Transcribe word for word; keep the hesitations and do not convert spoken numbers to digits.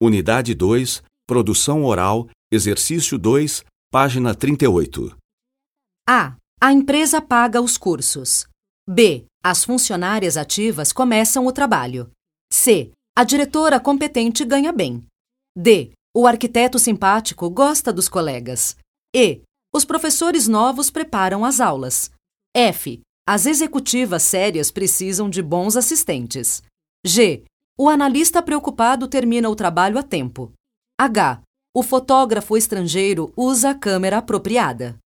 Unidade dois, Produção Oral, Exercício dois, página trinta e oito. A. A empresa paga os cursos. B. As funcionárias ativas começam o trabalho. C. A diretora competente ganha bem. D. O arquiteto simpático gosta dos colegas. E. Os professores novos preparam as aulas. F. As executivas sérias precisam de bons assistentes. G. O analista preocupado termina o trabalho a tempo. H. O fotógrafo estrangeiro usa a câmera apropriada.